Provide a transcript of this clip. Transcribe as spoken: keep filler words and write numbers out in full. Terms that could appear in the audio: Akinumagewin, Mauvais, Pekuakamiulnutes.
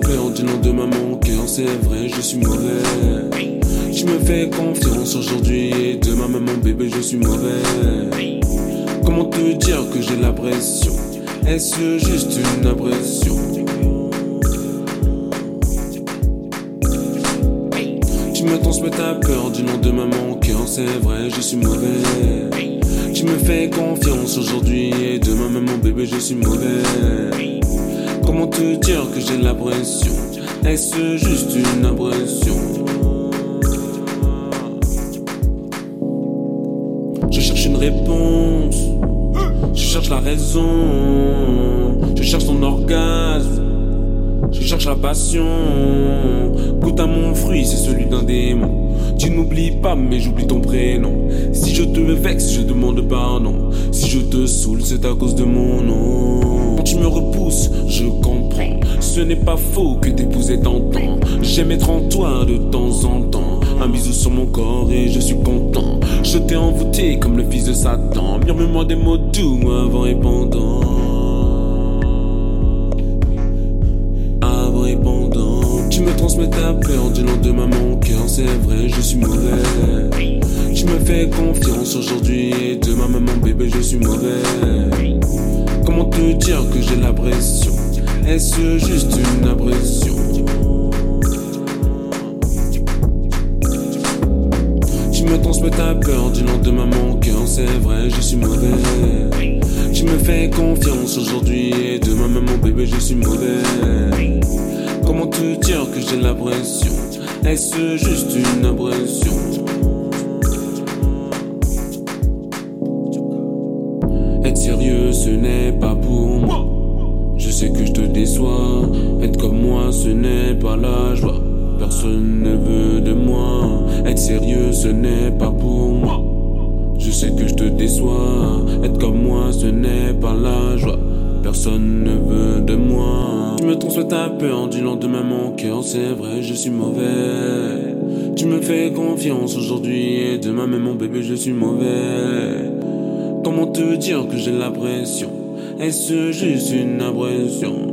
Créant du nom de ma mon cœur, c'est vrai, je suis mauvais. Je me fais confiance aujourd'hui et demain, maman, bébé, je suis mauvais. Comment te dire que j'ai la pression? Est-ce juste une impression? Tu me transmets ta peur du nom de maman, cœur, c'est vrai, je suis mauvais. Tu me fais confiance aujourd'hui et demain, maman, bébé, je suis mauvais. Comment te dire que j'ai la pression? Est-ce juste une impression? Je cherche une réponse, je cherche la raison, je cherche ton orgasme, je cherche la passion. Goûte à mon fruit, c'est celui d'un démon. Tu n'oublies pas, mais j'oublie ton prénom. Si je te vexe, je demande pardon. Si je te saoule, c'est à cause de mon nom. Quand tu me repousses, je comprends. Ce n'est pas faux que t'épouser t'entend. J'aime être en toi de temps en temps. Un bisou sur mon corps et je suis content. Je t'ai envoûté comme le fils de Satan. Murmure-moi des mots doux avant et pendant. Avant et pendant. Tu me transmets ta peur du nom de maman, cœur, c'est vrai, je suis mauvais. Tu me fais confiance aujourd'hui et demain, maman, bébé, je suis mauvais. Comment te dire que j'ai la pression? Est-ce juste une impression? Tu me transmets ta peur du nom de maman, cœur, c'est vrai, je suis mauvais. Tu me fais confiance aujourd'hui et demain, maman, bébé, je suis mauvais. Comment te dire que j'ai la pression? Est-ce juste une impression? Être sérieux, ce n'est pas pour moi. Je sais que je te déçois. Être comme moi, ce n'est pas la joie. Personne ne veut de moi. Être sérieux, ce n'est pas pour moi. Je sais que je te déçois. Être comme moi, ce n'est pas la joie. Personne ne veut de moi. Tu me transmets ta peur du lendemain, mon cœur, c'est vrai, je suis mauvais. Tu me fais confiance aujourd'hui et demain, même mon bébé, je suis mauvais. Comment te dire que j'ai la pression? Est-ce juste une impression?